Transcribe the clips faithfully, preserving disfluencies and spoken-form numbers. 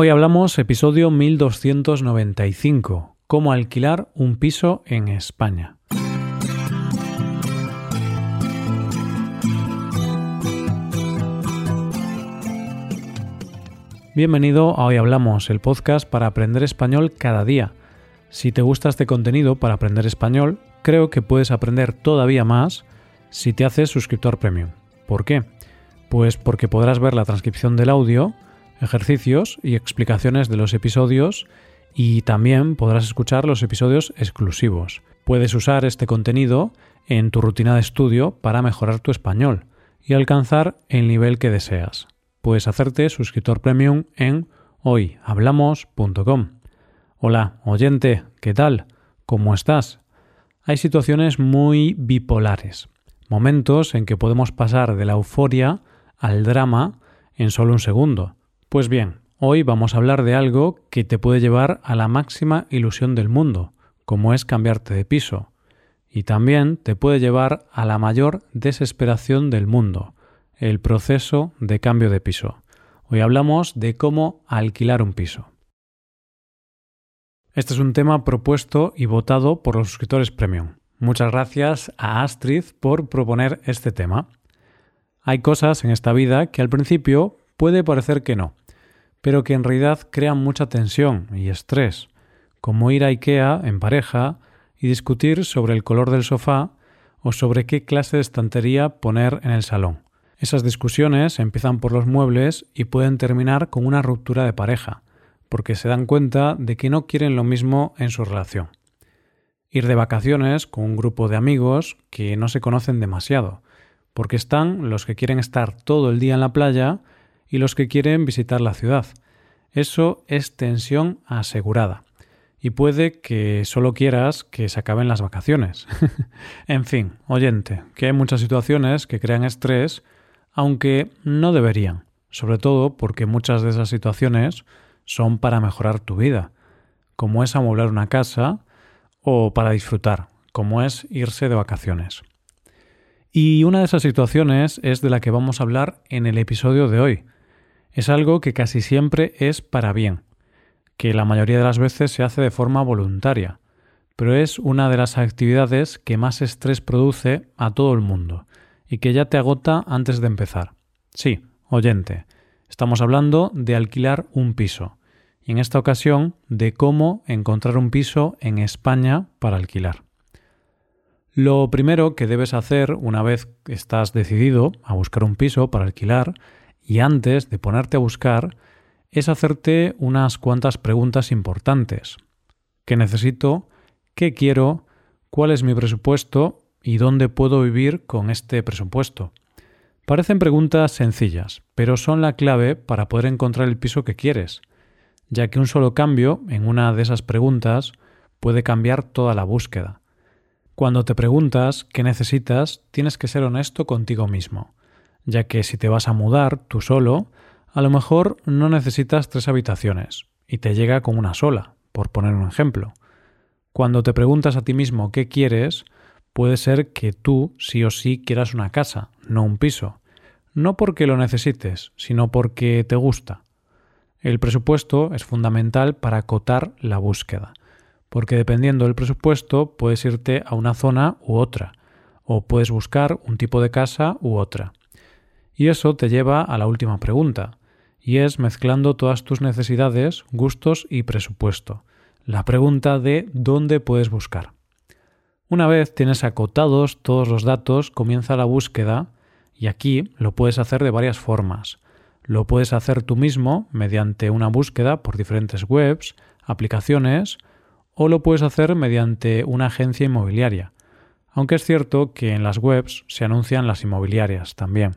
Hoy hablamos episodio mil doscientos noventa y cinco, cómo alquilar un piso en España. Bienvenido a Hoy Hablamos, el podcast para aprender español cada día. Si te gusta este contenido para aprender español, creo que puedes aprender todavía más si te haces suscriptor premium. ¿Por qué? Pues porque podrás ver la transcripción del audio, ejercicios y explicaciones de los episodios y también podrás escuchar los episodios exclusivos. Puedes usar este contenido en tu rutina de estudio para mejorar tu español y alcanzar el nivel que deseas. Puedes hacerte suscriptor premium en hoy hablamos punto com. Hola, oyente, ¿qué tal? ¿Cómo estás? Hay situaciones muy bipolares, momentos en que podemos pasar de la euforia al drama en solo un segundo. Pues bien, hoy vamos a hablar de algo que te puede llevar a la máxima ilusión del mundo, como es cambiarte de piso. Y también te puede llevar a la mayor desesperación del mundo, el proceso de cambio de piso. Hoy hablamos de cómo alquilar un piso. Este es un tema propuesto y votado por los suscriptores Premium. Muchas gracias a Astrid por proponer este tema. Hay cosas en esta vida que al principio puede parecer que no, pero que en realidad crean mucha tensión y estrés, como ir a IKEA en pareja y discutir sobre el color del sofá o sobre qué clase de estantería poner en el salón. Esas discusiones empiezan por los muebles y pueden terminar con una ruptura de pareja, porque se dan cuenta de que no quieren lo mismo en su relación. Ir de vacaciones con un grupo de amigos que no se conocen demasiado, porque están los que quieren estar todo el día en la playa y los que quieren visitar la ciudad. Eso es tensión asegurada. Y puede que solo quieras que se acaben las vacaciones. En fin, oyente, que hay muchas situaciones que crean estrés, aunque no deberían, sobre todo porque muchas de esas situaciones son para mejorar tu vida, como es amoblar una casa, o para disfrutar, como es irse de vacaciones. Y una de esas situaciones es de la que vamos a hablar en el episodio de hoy. Es algo que casi siempre es para bien, que la mayoría de las veces se hace de forma voluntaria, pero es una de las actividades que más estrés produce a todo el mundo y que ya te agota antes de empezar. Sí, oyente, estamos hablando de alquilar un piso. En esta ocasión, de cómo encontrar un piso en España para alquilar. Lo primero que debes hacer una vez estás decidido a buscar un piso para alquilar y antes de ponerte a buscar es hacerte unas cuantas preguntas importantes. ¿Qué necesito? ¿Qué quiero? ¿Cuál es mi presupuesto? ¿Y dónde puedo vivir con este presupuesto? Parecen preguntas sencillas, pero son la clave para poder encontrar el piso que quieres, ya que un solo cambio en una de esas preguntas puede cambiar toda la búsqueda. Cuando te preguntas qué necesitas, tienes que ser honesto contigo mismo, ya que si te vas a mudar tú solo, a lo mejor no necesitas tres habitaciones y te llega con una sola, por poner un ejemplo. Cuando te preguntas a ti mismo qué quieres, puede ser que tú sí o sí quieras una casa, no un piso, no porque lo necesites, sino porque te gusta. El presupuesto es fundamental para acotar la búsqueda, porque dependiendo del presupuesto puedes irte a una zona u otra, o puedes buscar un tipo de casa u otra. Y eso te lleva a la última pregunta, y es mezclando todas tus necesidades, gustos y presupuesto. La pregunta de ¿dónde puedes buscar? Una vez tienes acotados todos los datos, comienza la búsqueda, y aquí lo puedes hacer de varias formas. Lo puedes hacer tú mismo mediante una búsqueda por diferentes webs, aplicaciones, o lo puedes hacer mediante una agencia inmobiliaria, aunque es cierto que en las webs se anuncian las inmobiliarias también.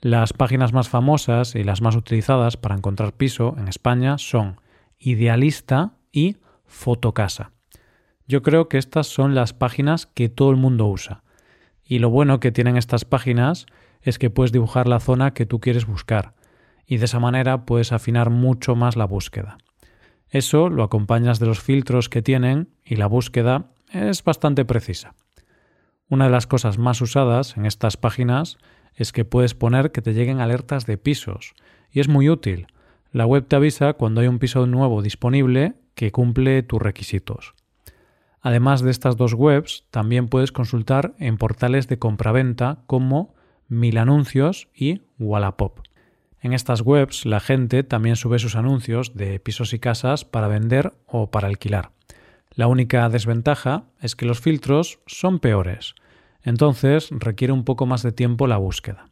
Las páginas más famosas y las más utilizadas para encontrar piso en España son Idealista y Fotocasa. Yo creo que estas son las páginas que todo el mundo usa, y lo bueno que tienen estas páginas es que puedes dibujar la zona que tú quieres buscar y de esa manera puedes afinar mucho más la búsqueda. Eso lo acompañas de los filtros que tienen y la búsqueda es bastante precisa. Una de las cosas más usadas en estas páginas es que puedes poner que te lleguen alertas de pisos y es muy útil. La web te avisa cuando hay un piso nuevo disponible que cumple tus requisitos. Además de estas dos webs, también puedes consultar en portales de compraventa como Milanuncios y Wallapop. En estas webs la gente también sube sus anuncios de pisos y casas para vender o para alquilar. La única desventaja es que los filtros son peores, entonces requiere un poco más de tiempo la búsqueda.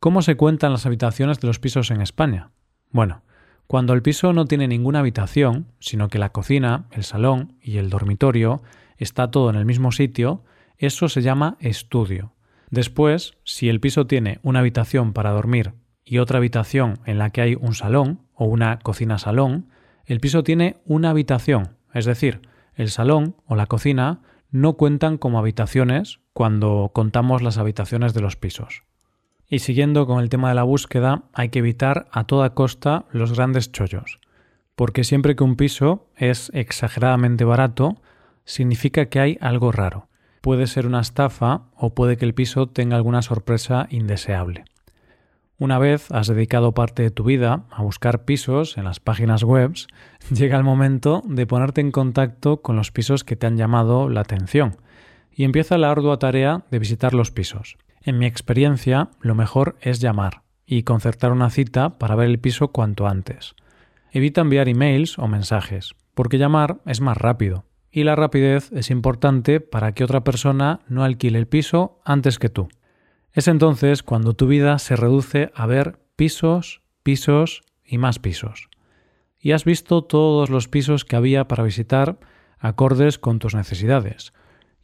¿Cómo se cuentan las habitaciones de los pisos en España? Bueno, cuando el piso no tiene ninguna habitación, sino que la cocina, el salón y el dormitorio está todo en el mismo sitio, eso se llama estudio. Después, si el piso tiene una habitación para dormir y otra habitación en la que hay un salón o una cocina-salón, el piso tiene una habitación, es decir, el salón o la cocina no cuentan como habitaciones cuando contamos las habitaciones de los pisos. Y siguiendo con el tema de la búsqueda, hay que evitar a toda costa los grandes chollos, porque siempre que un piso es exageradamente barato, significa que hay algo raro. Puede ser una estafa o puede que el piso tenga alguna sorpresa indeseable. Una vez has dedicado parte de tu vida a buscar pisos en las páginas web, llega el momento de ponerte en contacto con los pisos que te han llamado la atención y empieza la ardua tarea de visitar los pisos. En mi experiencia, lo mejor es llamar y concertar una cita para ver el piso cuanto antes. Evita enviar emails o mensajes, porque llamar es más rápido y la rapidez es importante para que otra persona no alquile el piso antes que tú. Es entonces cuando tu vida se reduce a ver pisos, pisos y más pisos. Y has visto todos los pisos que había para visitar acordes con tus necesidades.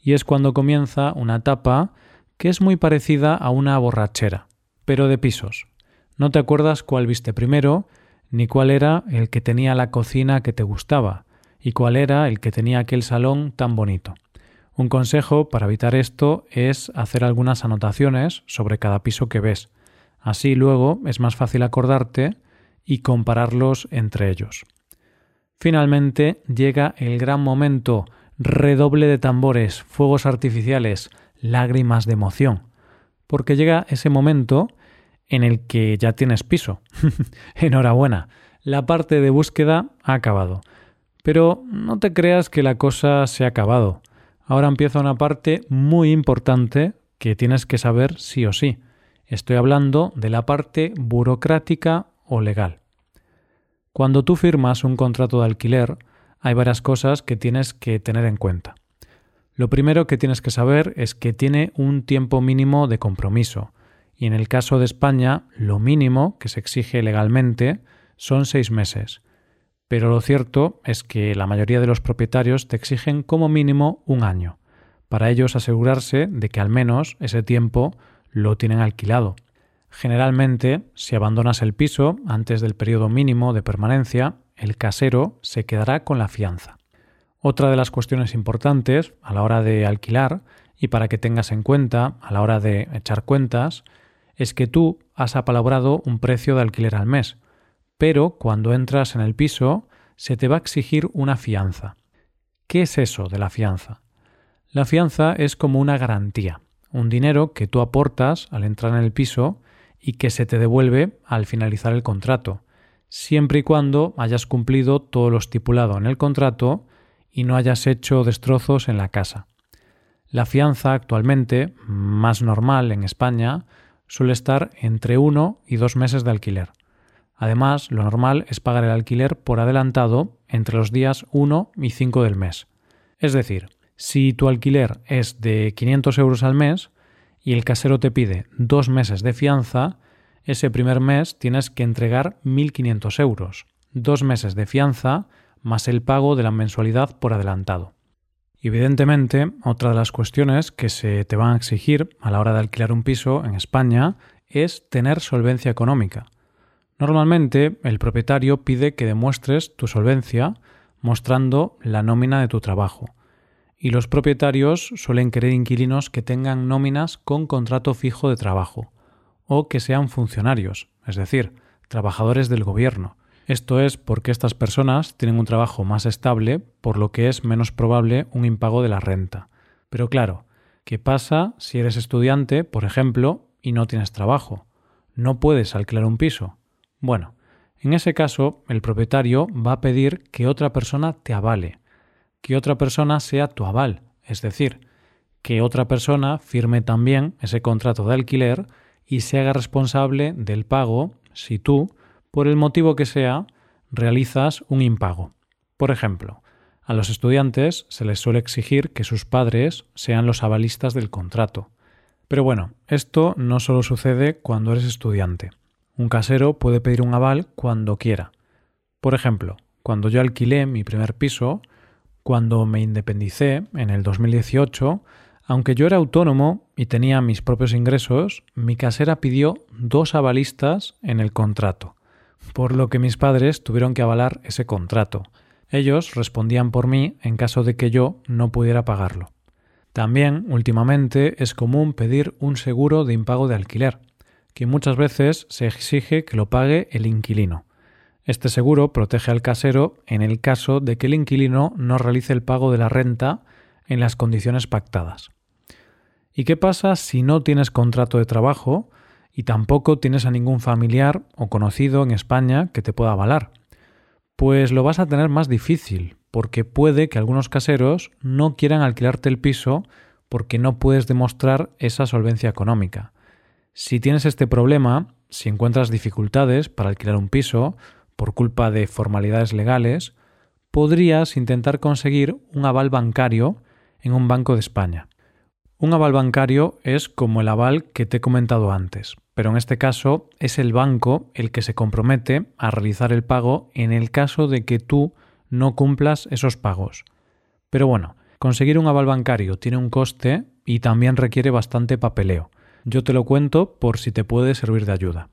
Y es cuando comienza una etapa que es muy parecida a una borrachera, pero de pisos. No te acuerdas cuál viste primero, ni cuál era el que tenía la cocina que te gustaba, y cuál era el que tenía aquel salón tan bonito. Un consejo para evitar esto es hacer algunas anotaciones sobre cada piso que ves. Así luego es más fácil acordarte y compararlos entre ellos. Finalmente llega el gran momento, redoble de tambores, fuegos artificiales, lágrimas de emoción, porque llega ese momento en el que ya tienes piso. Enhorabuena, la parte de búsqueda ha acabado. Pero no te creas que la cosa se ha acabado. Ahora empieza una parte muy importante que tienes que saber sí o sí. Estoy hablando de la parte burocrática o legal. Cuando tú firmas un contrato de alquiler, hay varias cosas que tienes que tener en cuenta. Lo primero que tienes que saber es que tiene un tiempo mínimo de compromiso, y en el caso de España, lo mínimo que se exige legalmente son seis meses. Pero lo cierto es que la mayoría de los propietarios te exigen como mínimo un año, para ellos asegurarse de que al menos ese tiempo lo tienen alquilado. Generalmente, si abandonas el piso antes del periodo mínimo de permanencia, el casero se quedará con la fianza. Otra de las cuestiones importantes a la hora de alquilar y para que tengas en cuenta a la hora de echar cuentas es que tú has apalabrado un precio de alquiler al mes, pero cuando entras en el piso se te va a exigir una fianza. ¿Qué es eso de la fianza? La fianza es como una garantía, un dinero que tú aportas al entrar en el piso y que se te devuelve al finalizar el contrato, siempre y cuando hayas cumplido todo lo estipulado en el contrato y no hayas hecho destrozos en la casa. La fianza actualmente, más normal en España, suele estar entre uno y dos meses de alquiler. Además, lo normal es pagar el alquiler por adelantado entre los días uno y cinco del mes. Es decir, si tu alquiler es de quinientos euros al mes y el casero te pide dos meses de fianza, ese primer mes tienes que entregar mil quinientos euros, dos meses de fianza más el pago de la mensualidad por adelantado. Evidentemente, otra de las cuestiones que se te van a exigir a la hora de alquilar un piso en España es tener solvencia económica. Normalmente, el propietario pide que demuestres tu solvencia mostrando la nómina de tu trabajo, y los propietarios suelen querer inquilinos que tengan nóminas con contrato fijo de trabajo o que sean funcionarios, es decir, trabajadores del gobierno. Esto es porque estas personas tienen un trabajo más estable, por lo que es menos probable un impago de la renta. Pero claro, ¿qué pasa si eres estudiante, por ejemplo, y no tienes trabajo? No puedes alquilar un piso. Bueno, En ese caso, el propietario va a pedir que otra persona te avale, que otra persona sea tu aval, es decir, que otra persona firme también ese contrato de alquiler y se haga responsable del pago si tú, por el motivo que sea, realizas un impago. Por ejemplo, a los estudiantes se les suele exigir que sus padres sean los avalistas del contrato. Pero bueno, esto no solo sucede cuando eres estudiante. Un casero puede pedir un aval cuando quiera. Por ejemplo, cuando yo alquilé mi primer piso, cuando me independicé en el dos mil dieciocho, aunque yo era autónomo y tenía mis propios ingresos, mi casera pidió dos avalistas en el contrato, por lo que mis padres tuvieron que avalar ese contrato. Ellos respondían por mí en caso de que yo no pudiera pagarlo. También, últimamente, es común pedir un seguro de impago de alquiler, que muchas veces se exige que lo pague el inquilino. Este seguro protege al casero en el caso de que el inquilino no realice el pago de la renta en las condiciones pactadas. ¿Y qué pasa si no tienes contrato de trabajo y tampoco tienes a ningún familiar o conocido en España que te pueda avalar? Pues lo vas a tener más difícil, porque puede que algunos caseros no quieran alquilarte el piso porque no puedes demostrar esa solvencia económica. Si tienes este problema, si encuentras dificultades para alquilar un piso por culpa de formalidades legales, podrías intentar conseguir un aval bancario en un banco de España. Un aval bancario es como el aval que te he comentado antes, pero en este caso es el banco el que se compromete a realizar el pago en el caso de que tú no cumplas esos pagos. Pero bueno, conseguir un aval bancario tiene un coste y también requiere bastante papeleo. Yo te lo cuento por si te puede servir de ayuda.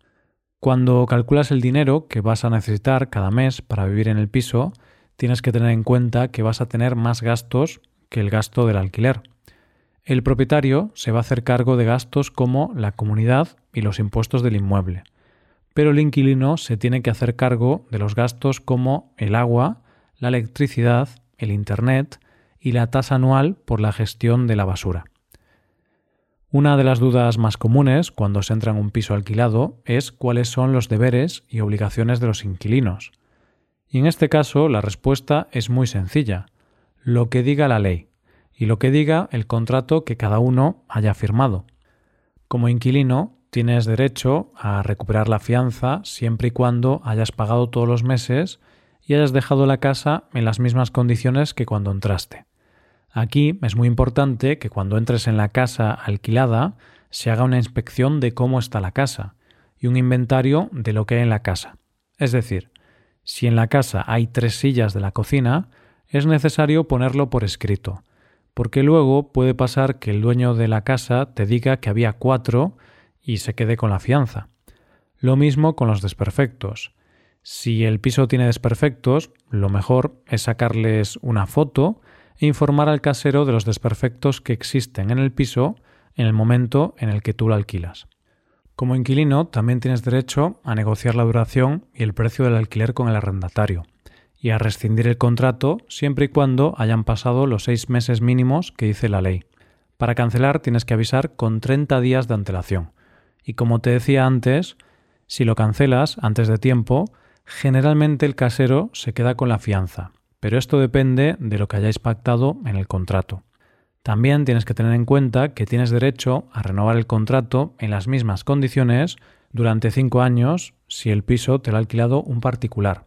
Cuando calculas el dinero que vas a necesitar cada mes para vivir en el piso, tienes que tener en cuenta que vas a tener más gastos que el gasto del alquiler. El propietario se va a hacer cargo de gastos como la comunidad y los impuestos del inmueble, pero el inquilino se tiene que hacer cargo de los gastos como el agua, la electricidad, el internet y la tasa anual por la gestión de la basura. Una de las dudas más comunes cuando se entra en un piso alquilado es cuáles son los deberes y obligaciones de los inquilinos. Y en este caso la respuesta es muy sencilla: lo que diga la ley y lo que diga el contrato que cada uno haya firmado. Como inquilino tienes derecho a recuperar la fianza siempre y cuando hayas pagado todos los meses y hayas dejado la casa en las mismas condiciones que cuando entraste. Aquí es muy importante que cuando entres en la casa alquilada se haga una inspección de cómo está la casa y un inventario de lo que hay en la casa. Es decir, si en la casa hay tres sillas de la cocina, es necesario ponerlo por escrito, porque luego puede pasar que el dueño de la casa te diga que había cuatro y se quede con la fianza. Lo mismo con los desperfectos. Si el piso tiene desperfectos, lo mejor es sacarles una foto e informar al casero de los desperfectos que existen en el piso en el momento en el que tú lo alquilas. Como inquilino también tienes derecho a negociar la duración y el precio del alquiler con el arrendatario y a rescindir el contrato siempre y cuando hayan pasado los seis meses mínimos que dice la ley. Para cancelar tienes que avisar con treinta días de antelación y, como te decía antes, si lo cancelas antes de tiempo, generalmente el casero se queda con la fianza. Pero esto depende de lo que hayáis pactado en el contrato. También tienes que tener en cuenta que tienes derecho a renovar el contrato en las mismas condiciones durante cinco años si el piso te lo ha alquilado un particular,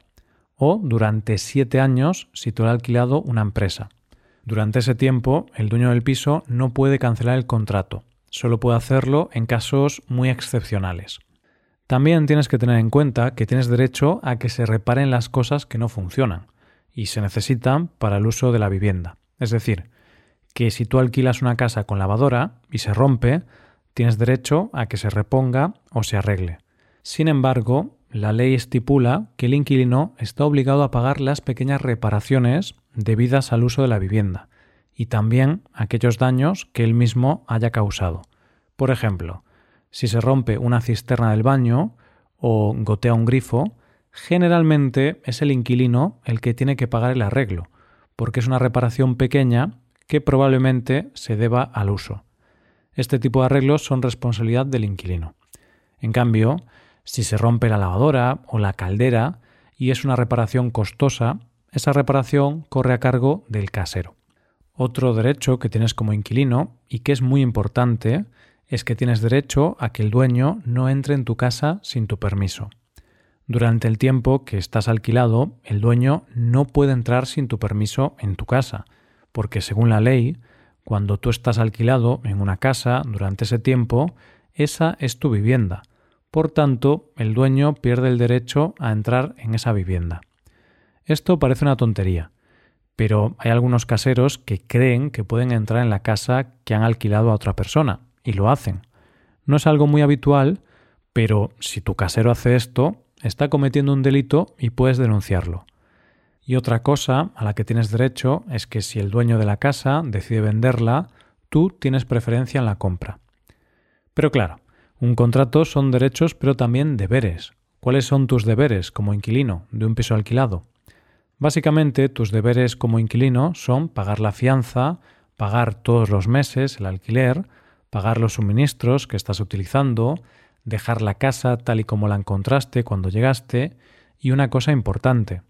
o durante siete años si te lo ha alquilado una empresa. Durante ese tiempo, el dueño del piso no puede cancelar el contrato, solo puede hacerlo en casos muy excepcionales. También tienes que tener en cuenta que tienes derecho a que se reparen las cosas que no funcionan y se necesitan para el uso de la vivienda. Es decir, que si tú alquilas una casa con lavadora y se rompe, tienes derecho a que se reponga o se arregle. Sin embargo, la ley estipula que el inquilino está obligado a pagar las pequeñas reparaciones debidas al uso de la vivienda y también aquellos daños que él mismo haya causado. Por ejemplo, si se rompe una cisterna del baño o gotea un grifo, generalmente es el inquilino el que tiene que pagar el arreglo, porque es una reparación pequeña que probablemente se deba al uso. Este tipo de arreglos son responsabilidad del inquilino. En cambio, Si se rompe la lavadora o la caldera y es una reparación costosa, esa reparación corre a cargo del casero. Otro derecho que tienes como inquilino, y que es muy importante, es que tienes derecho a que el dueño no entre en tu casa sin tu permiso. Durante el tiempo que estás alquilado, el dueño no puede entrar sin tu permiso en tu casa, porque según la ley, cuando tú estás alquilado en una casa durante ese tiempo, esa es tu vivienda. Por tanto, el dueño pierde el derecho a entrar en esa vivienda. Esto parece una tontería, pero hay algunos caseros que creen que pueden entrar en la casa que han alquilado a otra persona, y lo hacen. No es algo muy habitual, pero si tu casero hace esto, está cometiendo un delito y puedes denunciarlo. Y otra cosa a la que tienes derecho es que si el dueño de la casa decide venderla, tú tienes preferencia en la compra. Pero claro, un contrato son derechos pero también deberes. ¿Cuáles son tus deberes como inquilino de un piso alquilado? Básicamente, tus deberes como inquilino son pagar la fianza, pagar todos los meses el alquiler, pagar los suministros que estás utilizando, dejar la casa tal y como la encontraste cuando llegaste y una cosa importante,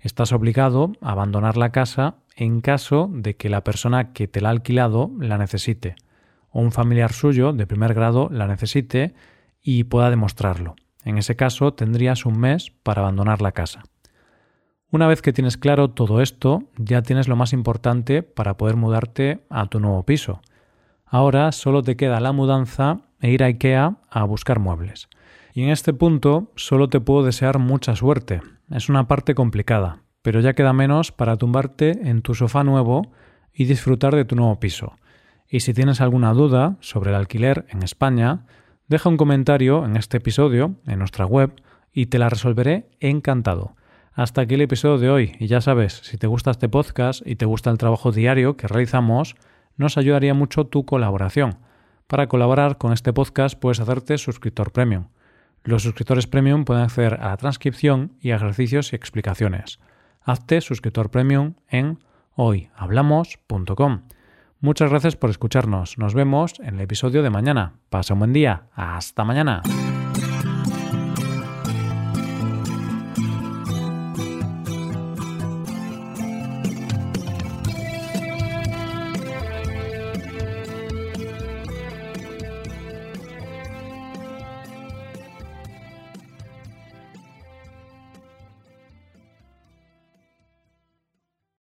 estás obligado a abandonar la casa en caso de que la persona que te la ha alquilado la necesite o un familiar suyo de primer grado la necesite y pueda demostrarlo. En ese caso tendrías un mes para abandonar la casa. Una vez que tienes claro todo esto, ya tienes lo más importante para poder mudarte a tu nuevo piso. Ahora solo te queda la mudanza e ir a IKEA a buscar muebles. Y en este punto solo te puedo desear mucha suerte. Es una parte complicada, pero ya queda menos para tumbarte en tu sofá nuevo y disfrutar de tu nuevo piso. Y si tienes alguna duda sobre el alquiler en España, deja un comentario en este episodio, en nuestra web, y te la resolveré encantado. Hasta aquí el episodio de hoy. Y ya sabes, si te gusta este podcast y te gusta el trabajo diario que realizamos, nos ayudaría mucho tu colaboración. Para colaborar con este podcast puedes hacerte suscriptor premium. Los suscriptores premium pueden acceder a la transcripción y ejercicios y explicaciones. Hazte suscriptor premium en hoy hablamos punto com. Muchas gracias por escucharnos. Nos vemos en el episodio de mañana. Pasa un buen día. ¡Hasta mañana!